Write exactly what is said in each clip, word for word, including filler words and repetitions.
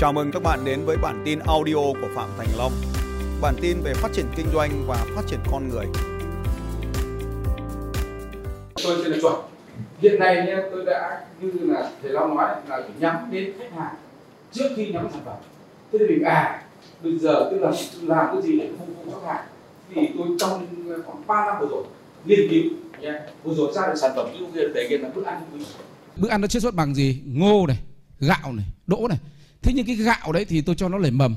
Chào mừng các bạn đến với bản tin audio của Phạm Thành Long. Bản tin về phát triển kinh doanh và phát triển con người. Tôi tên là Chuẩn. Hiện nay nhé, tôi đã như là thầy Long nói là nhắm đến khách hàng trước khi nhắm sản phẩm. Thế thì mình à, bây giờ tức là làm cái gì để phục vụ khách hàng. Thì tôi trong khoảng ba năm vừa rồi nghiên cứu nhé, vừa rồi ra được sản phẩm ưu việt để kiện là bữa ăn quý. Bữa ăn nó chiết xuất bằng gì? Ngô này, gạo này, đỗ này. Thế nhưng cái gạo đấy thì tôi cho nó lởm mầm,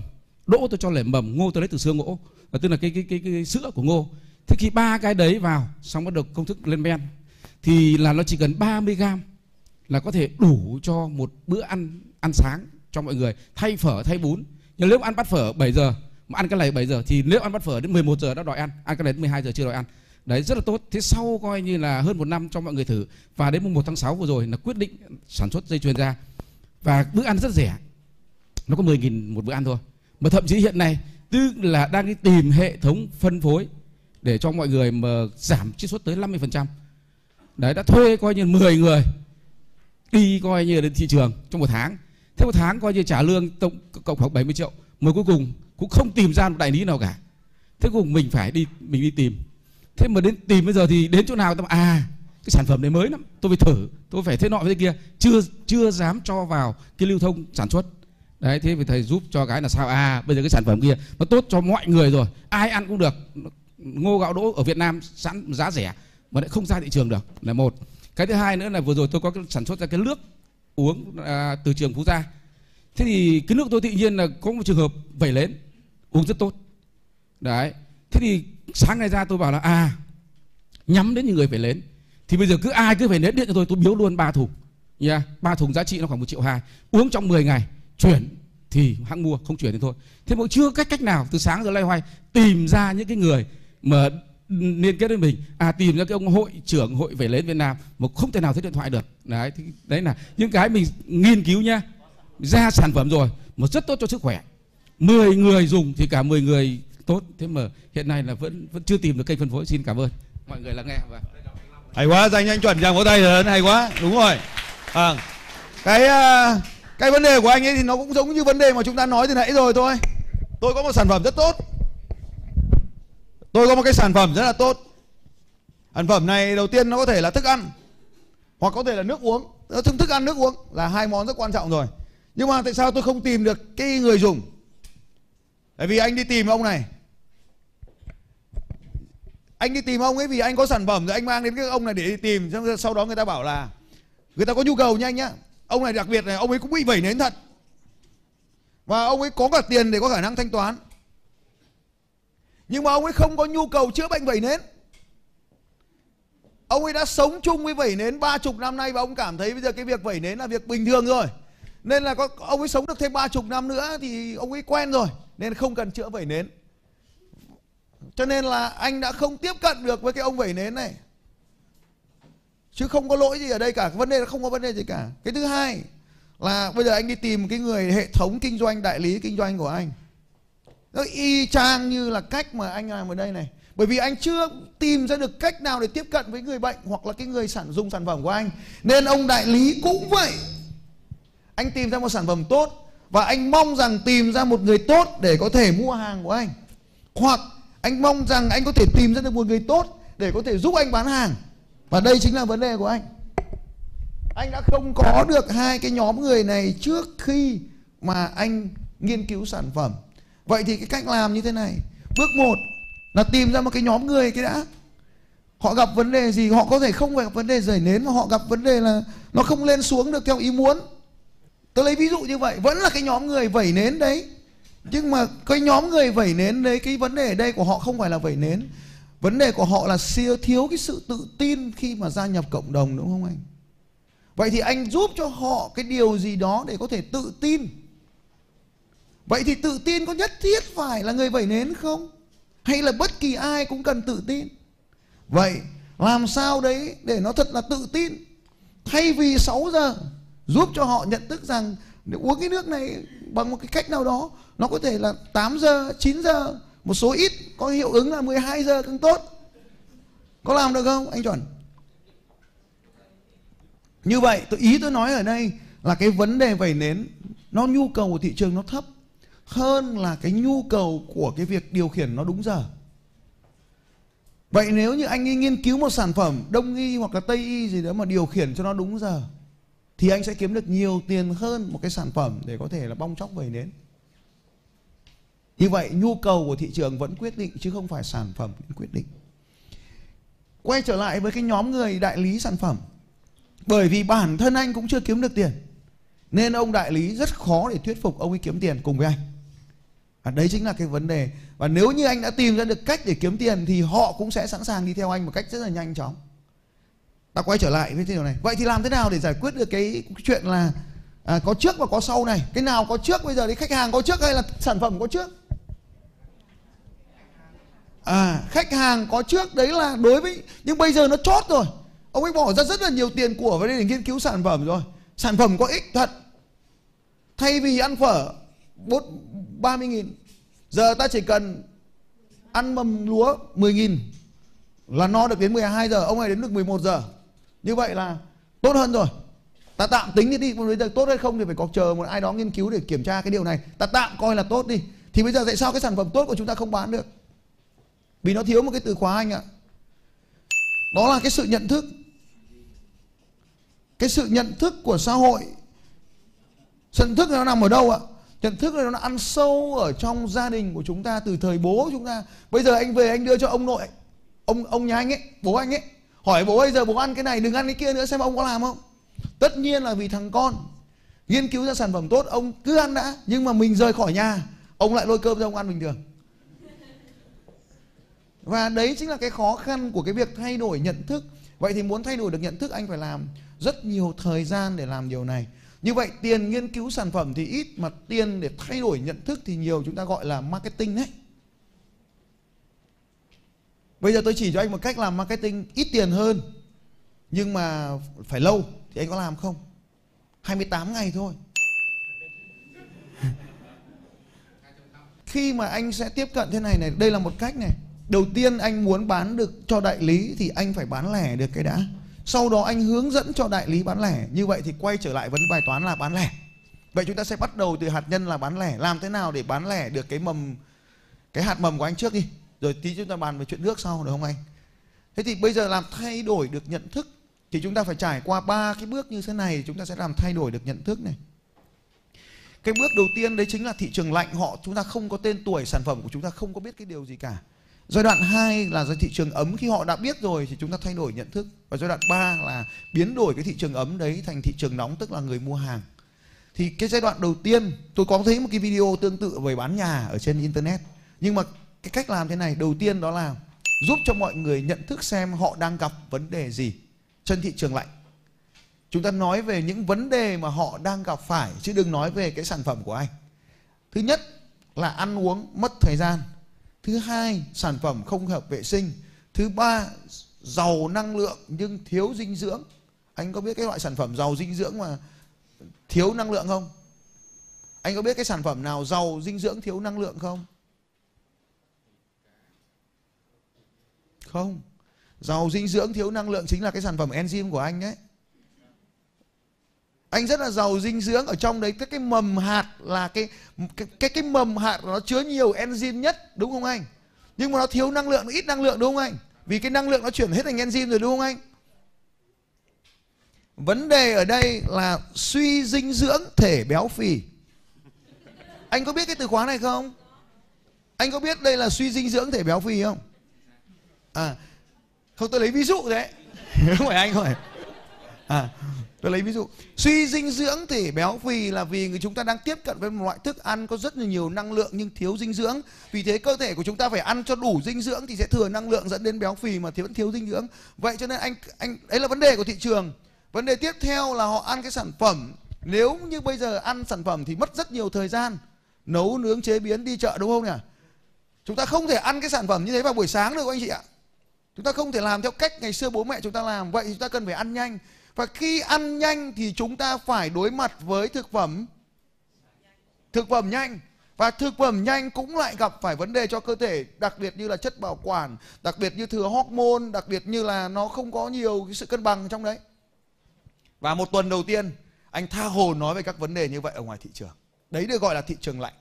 đỗ tôi cho lởm mầm, ngô tôi lấy từ xương ngỗ, và tức là cái, cái cái cái sữa của ngô. Thế khi ba cái đấy vào, xong bắt đầu công thức lên men, thì là nó chỉ cần ba mươi gram là có thể đủ cho một bữa ăn ăn sáng cho mọi người, thay phở thay bún. Nhưng nếu ăn bát phở bảy giờ, mà ăn cái này bảy giờ thì nếu ăn bát phở đến mười một giờ đã đòi ăn, ăn cái này đến mười hai giờ chưa đòi ăn. Đấy rất là tốt. Thế sau coi như là hơn một năm cho mọi người thử, và đến mùng một tháng sáu vừa rồi là quyết định sản xuất dây chuyền ra, và bữa ăn rất rẻ. Nó có mười nghìn một bữa ăn thôi. Mà thậm chí hiện nay tức là đang đi tìm hệ thống phân phối để cho mọi người mà giảm chiết xuất tới năm mươi phần trăm. Đấy, đã thuê coi như mười người đi coi như đến thị trường trong một tháng. Thế một tháng coi như trả lương tổng cộng khoảng bảy mươi triệu. Mà cuối cùng cũng không tìm ra một đại lý nào cả. Thế cuối cùng mình phải đi mình đi tìm. Thế mà đến tìm bây giờ thì đến chỗ nào ta bảo, à cái sản phẩm này mới lắm, tôi phải thử, tôi phải thế nọ với thế kia, chưa chưa dám cho vào cái lưu thông sản xuất. Đấy, thế thì thầy giúp cho cái là sao? À, bây giờ cái sản phẩm kia nó tốt cho mọi người rồi, ai ăn cũng được. Ngô gạo đỗ ở Việt Nam sẵn giá rẻ mà lại không ra thị trường được là một. Cái thứ hai nữa là vừa rồi tôi có cái sản xuất ra cái nước uống à, từ trường Phú Gia. Thế thì cái nước tôi tự nhiên là có một trường hợp vẩy lên, uống rất tốt. Đấy, thế thì sáng nay ra tôi bảo là à, nhắm đến những người vẩy lên. Thì bây giờ cứ ai cứ vẩy lên điện cho tôi, tôi biếu luôn ba thùng. Nha, yeah. ba thùng giá trị nó khoảng một triệu hai. Uống trong mười ngày. Chuyển thì hãng mua, không chuyển thì thôi. Thế mà chưa cách cách nào, từ sáng giờ loay hoay tìm ra những cái người mà liên kết với mình. À, tìm ra cái ông hội trưởng hội vẩy lên Việt Nam mà không thể nào thấy điện thoại được. Đấy, thì đấy là những cái mình nghiên cứu nhá. Ra sản phẩm rồi mà rất tốt cho sức khỏe. mười người dùng thì cả mười người tốt. Thế mà hiện nay là vẫn vẫn chưa tìm được kênh phân phối. Xin cảm ơn mọi người lắng nghe. Và... hay quá, dành anh Chuẩn chàng vỗ tay rồi, hay quá, đúng rồi. À, cái uh... cái vấn đề của anh ấy thì nó cũng giống như vấn đề mà chúng ta nói từ nãy rồi thôi. Tôi có một sản phẩm rất tốt. Tôi có một cái sản phẩm rất là tốt. Sản phẩm này đầu tiên nó có thể là thức ăn, hoặc có thể là nước uống. Thức ăn, nước uống là hai món rất quan trọng rồi. Nhưng mà tại sao tôi không tìm được cái người dùng? Tại vì anh đi tìm ông này. Anh đi tìm ông ấy vì anh có sản phẩm rồi, anh mang đến cái ông này để đi tìm. Sau đó người ta bảo là người ta có nhu cầu nha anh nhá. Ông này đặc biệt này, ông ấy cũng bị vẩy nến thật. Và ông ấy có cả tiền để có khả năng thanh toán. Nhưng mà ông ấy không có nhu cầu chữa bệnh vẩy nến. Ông ấy đã sống chung với vẩy nến ba mươi năm nay, và ông cảm thấy bây giờ cái việc vẩy nến là việc bình thường rồi. Nên là có, ông ấy sống được thêm ba mươi năm nữa thì ông ấy quen rồi, nên không cần chữa vẩy nến. Cho nên là anh đã không tiếp cận được với cái ông vẩy nến này. Chứ không có lỗi gì ở đây cả, vấn đề là không có vấn đề gì cả. Cái thứ hai là bây giờ anh đi tìm cái người hệ thống kinh doanh, đại lý kinh doanh của anh. Nó y chang như là cách mà anh làm ở đây này. Bởi vì anh chưa tìm ra được cách nào để tiếp cận với người bệnh hoặc là cái người sản dùng sản phẩm của anh. Nên ông đại lý cũng vậy. Anh tìm ra một sản phẩm tốt và anh mong rằng tìm ra một người tốt để có thể mua hàng của anh. Hoặc anh mong rằng anh có thể tìm ra được một người tốt để có thể giúp anh bán hàng. Và đây chính là vấn đề của anh. Anh đã không có được hai cái nhóm người này trước khi mà anh nghiên cứu sản phẩm. Vậy thì cái cách làm như thế này. Bước một là tìm ra một cái nhóm người cái đã. Họ gặp vấn đề gì? Họ có thể không phải gặp vấn đề rời nến, mà họ gặp vấn đề là nó không lên xuống được theo ý muốn. Tôi lấy ví dụ như vậy. Vẫn là cái nhóm người vẩy nến đấy. Nhưng mà cái nhóm người vẩy nến đấy, cái vấn đề ở đây của họ không phải là vẩy nến. Vấn đề của họ là thiếu cái sự tự tin khi mà gia nhập cộng đồng, đúng không anh? Vậy thì anh giúp cho họ cái điều gì đó để có thể tự tin. Vậy thì tự tin có nhất thiết phải là người vẩy nến không? Hay là bất kỳ ai cũng cần tự tin? Vậy làm sao đấy để nó thật là tự tin? Thay vì sáu giờ, giúp cho họ nhận thức rằng để uống cái nước này bằng một cái cách nào đó, nó có thể là tám giờ, chín giờ. Một số ít có hiệu ứng là mười hai giờ càng tốt. Có làm được không anh Chuẩn? Như vậy tôi ý tôi nói ở đây là cái vấn đề vẩy nến nó nhu cầu của thị trường nó thấp hơn là cái nhu cầu của cái việc điều khiển nó đúng giờ. Vậy nếu như anh ấy nghiên cứu một sản phẩm Đông y hoặc là Tây y gì đó mà điều khiển cho nó đúng giờ thì anh sẽ kiếm được nhiều tiền hơn một cái sản phẩm để có thể là bong chóc vẩy nến. Như vậy nhu cầu của thị trường vẫn quyết định chứ không phải sản phẩm quyết định. Quay trở lại với cái nhóm người đại lý sản phẩm, bởi vì bản thân anh cũng chưa kiếm được tiền nên ông đại lý rất khó để thuyết phục ông ấy kiếm tiền cùng với anh. Và đấy chính là cái vấn đề. Và nếu như anh đã tìm ra được cách để kiếm tiền thì họ cũng sẽ sẵn sàng đi theo anh một cách rất là nhanh chóng. Ta quay trở lại với điều này. Vậy thì làm thế nào để giải quyết được cái chuyện là à, có trước và có sau này? Cái nào có trước bây giờ thì khách hàng có trước hay là sản phẩm có trước? À, khách hàng có trước đấy là đối với, nhưng bây giờ nó chót rồi. Ông ấy bỏ ra rất là nhiều tiền của vào đây để nghiên cứu sản phẩm rồi. Sản phẩm có ích thật. Thay vì ăn phở ba mươi nghìn, giờ ta chỉ cần ăn mầm lúa mười nghìn là no được đến mười hai giờ, ông này đến được mười một giờ. Như vậy là tốt hơn rồi. Ta tạm tính đi đi, bây giờ tốt hay không thì phải có chờ một ai đó nghiên cứu để kiểm tra cái điều này. Ta tạm coi là tốt đi. Thì bây giờ tại sao cái sản phẩm tốt của chúng ta không bán được? Vì nó thiếu một cái từ khóa anh ạ. Đó là cái sự nhận thức. Cái sự nhận thức của xã hội. Nhận thức nó nằm ở đâu ạ? Nhận thức này nó ăn sâu ở trong gia đình của chúng ta từ thời bố của chúng ta. Bây giờ anh về anh đưa cho ông nội, ông ông nhà anh ấy, bố anh ấy, hỏi bố bây giờ bố ăn cái này đừng ăn cái kia nữa xem ông có làm không. Tất nhiên là vì thằng con nghiên cứu ra sản phẩm tốt ông cứ ăn đã, nhưng mà mình rời khỏi nhà ông lại lôi cơm ra ông ăn bình thường. Và đấy chính là cái khó khăn của cái việc thay đổi nhận thức. Vậy thì muốn thay đổi được nhận thức anh phải làm rất nhiều thời gian để làm điều này. Như vậy tiền nghiên cứu sản phẩm thì ít, mà tiền để thay đổi nhận thức thì nhiều, chúng ta gọi là marketing đấy. Bây giờ tôi chỉ cho anh một cách làm marketing ít tiền hơn, nhưng mà phải lâu, thì anh có làm không? hai mươi tám ngày thôi. Khi mà anh sẽ tiếp cận thế này này, đây là một cách này. Đầu tiên anh muốn bán được cho đại lý thì anh phải bán lẻ được cái đã. Sau đó anh hướng dẫn cho đại lý bán lẻ. Như vậy thì quay trở lại vấn bài toán là bán lẻ. Vậy chúng ta sẽ bắt đầu từ hạt nhân là bán lẻ. Làm thế nào để bán lẻ được cái mầm, cái hạt mầm của anh trước đi, rồi tí chúng ta bàn về chuyện nước sau, được không anh? Thế thì bây giờ làm thay đổi được nhận thức thì chúng ta phải trải qua ba cái bước như thế này. Chúng ta sẽ làm thay đổi được nhận thức này. Cái bước đầu tiên đấy chính là thị trường lạnh, họ chúng ta không có tên tuổi sản phẩm của chúng ta, không có biết cái điều gì cả. Giai đoạn hai là giai thị trường ấm, khi họ đã biết rồi thì chúng ta thay đổi nhận thức. Và giai đoạn ba là biến đổi cái thị trường ấm đấy thành thị trường nóng, tức là người mua hàng. Thì cái giai đoạn đầu tiên, tôi có thấy một cái video tương tự về bán nhà ở trên internet. Nhưng mà cái cách làm thế này, đầu tiên đó là giúp cho mọi người nhận thức xem họ đang gặp vấn đề gì trên thị trường lạnh. Chúng ta nói về những vấn đề mà họ đang gặp phải, chứ đừng nói về cái sản phẩm của anh. Thứ nhất là ăn uống mất thời gian. Thứ hai, sản phẩm không hợp vệ sinh. Thứ ba, giàu năng lượng nhưng thiếu dinh dưỡng. Anh có biết cái loại sản phẩm giàu dinh dưỡng mà thiếu năng lượng không? Anh có biết cái sản phẩm nào giàu dinh dưỡng thiếu năng lượng không? Không. Giàu dinh dưỡng thiếu năng lượng chính là cái sản phẩm enzyme của anh đấy. Anh rất là giàu dinh dưỡng, ở trong đấy các cái mầm hạt là cái cái cái, cái mầm hạt nó chứa nhiều enzyme nhất, đúng không anh? Nhưng mà nó thiếu năng lượng, nó ít năng lượng, đúng không anh? Vì cái năng lượng nó chuyển hết thành enzyme rồi, đúng không anh? Vấn đề ở đây là suy dinh dưỡng thể béo phì. Anh có biết cái từ khóa này không? Anh có biết đây là suy dinh dưỡng thể béo phì không? À, không, tôi lấy ví dụ đấy. Không phải anh hỏi. À, tôi lấy ví dụ suy dinh dưỡng thì béo phì là vì người chúng ta đang tiếp cận với một loại thức ăn có rất là nhiều năng lượng nhưng thiếu dinh dưỡng. Vì thế cơ thể của chúng ta phải ăn cho đủ dinh dưỡng thì sẽ thừa năng lượng, dẫn đến béo phì mà thiếu vẫn thiếu dinh dưỡng. Vậy cho nên anh anh đấy là vấn đề của thị trường. Vấn đề tiếp theo là họ ăn cái sản phẩm, nếu như bây giờ ăn sản phẩm thì mất rất nhiều thời gian nấu nướng, chế biến, đi chợ, đúng không nhỉ? Chúng ta không thể ăn cái sản phẩm như thế vào buổi sáng được anh chị ạ. Chúng ta không thể làm theo cách ngày xưa bố mẹ chúng ta làm. Vậy chúng ta cần phải ăn nhanh. Và khi ăn nhanh thì chúng ta phải đối mặt với thực phẩm Thực phẩm nhanh. Và thực phẩm nhanh cũng lại gặp phải vấn đề cho cơ thể, đặc biệt như là chất bảo quản, đặc biệt như thừa hormone, đặc biệt như là nó không có nhiều cái sự cân bằng trong đấy. Và một tuần đầu tiên anh tha hồ nói về các vấn đề như vậy ở ngoài thị trường. Đấy được gọi là thị trường lạnh.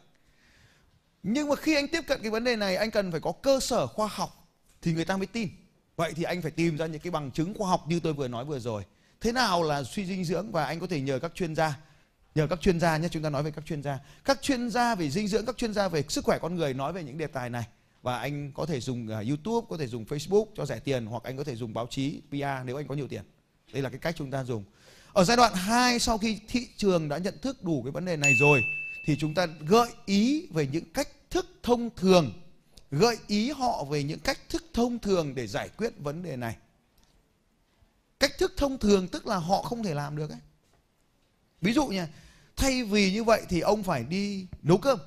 Nhưng mà khi anh tiếp cận cái vấn đề này, anh cần phải có cơ sở khoa học thì người ta mới tin. Vậy thì anh phải tìm ra những cái bằng chứng khoa học như tôi vừa nói vừa rồi. Thế nào là suy dinh dưỡng, và anh có thể nhờ các chuyên gia. Nhờ các chuyên gia nhé, chúng ta nói về các chuyên gia. Các chuyên gia về dinh dưỡng, các chuyên gia về sức khỏe con người nói về những đề tài này. Và anh có thể dùng YouTube, có thể dùng Facebook cho rẻ tiền, hoặc anh có thể dùng báo chí, pê e rờ nếu anh có nhiều tiền. Đây là cái cách chúng ta dùng. Ở giai đoạn hai, sau khi thị trường đã nhận thức đủ cái vấn đề này rồi, thì chúng ta gợi ý về những cách thức thông thường, gợi ý họ về những cách thức thông thường để giải quyết vấn đề này. Cách thức thông thường tức là họ không thể làm được ấy. Ví dụ nha, thay vì như vậy thì ông phải đi nấu cơm,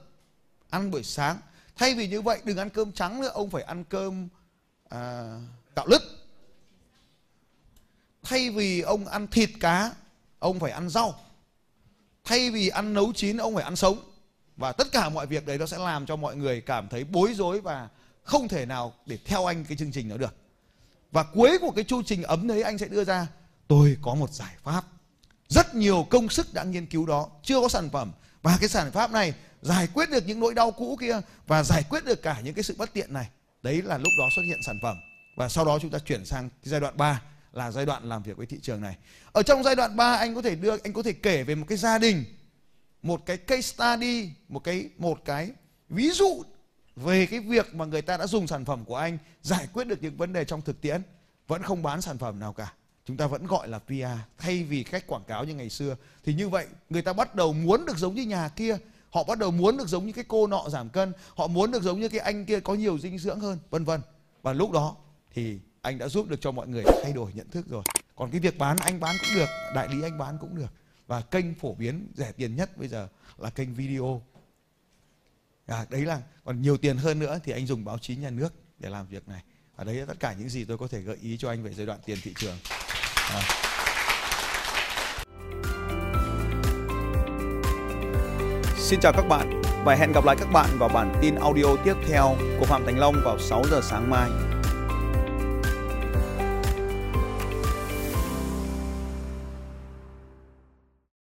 ăn buổi sáng. Thay vì như vậy đừng ăn cơm trắng nữa, ông phải ăn cơm à, gạo lứt. Thay vì ông ăn thịt cá, ông phải ăn rau. Thay vì ăn nấu chín, ông phải ăn sống. Và tất cả mọi việc đấy nó sẽ làm cho mọi người cảm thấy bối rối và không thể nào để theo anh cái chương trình đó được. Và cuối của cái chu trình ấm đấy, anh sẽ đưa ra tôi có một giải pháp. Rất nhiều công sức đã nghiên cứu đó, chưa có sản phẩm. Và cái sản pháp này giải quyết được những nỗi đau cũ kia, và giải quyết được cả những cái sự bất tiện này. Đấy là lúc đó xuất hiện sản phẩm. Và sau đó chúng ta chuyển sang cái giai đoạn ba, là giai đoạn làm việc với thị trường này. Ở trong giai đoạn ba, anh có thể đưa anh có thể kể về một cái gia đình, một cái case study, một cái một cái ví dụ về cái việc mà người ta đã dùng sản phẩm của anh giải quyết được những vấn đề trong thực tiễn, vẫn không bán sản phẩm nào cả. Chúng ta vẫn gọi là pê e rờ thay vì cách quảng cáo như ngày xưa. Thì như vậy người ta bắt đầu muốn được giống như nhà kia, họ bắt đầu muốn được giống như cái cô nọ giảm cân, họ muốn được giống như cái anh kia có nhiều dinh dưỡng hơn, vân vân. Và lúc đó thì anh đã giúp được cho mọi người thay đổi nhận thức rồi. Còn cái việc bán, anh bán cũng được, đại lý anh bán cũng được. Và kênh phổ biến rẻ tiền nhất bây giờ là kênh video. À, đấy là còn nhiều tiền hơn nữa thì anh dùng báo chí nhà nước để làm việc này. Và đấy là tất cả những gì tôi có thể gợi ý cho anh về giai đoạn tiền thị trường. À. Xin chào các bạn và hẹn gặp lại các bạn vào bản tin audio tiếp theo của Phạm Thành Long vào sáu giờ sáng mai.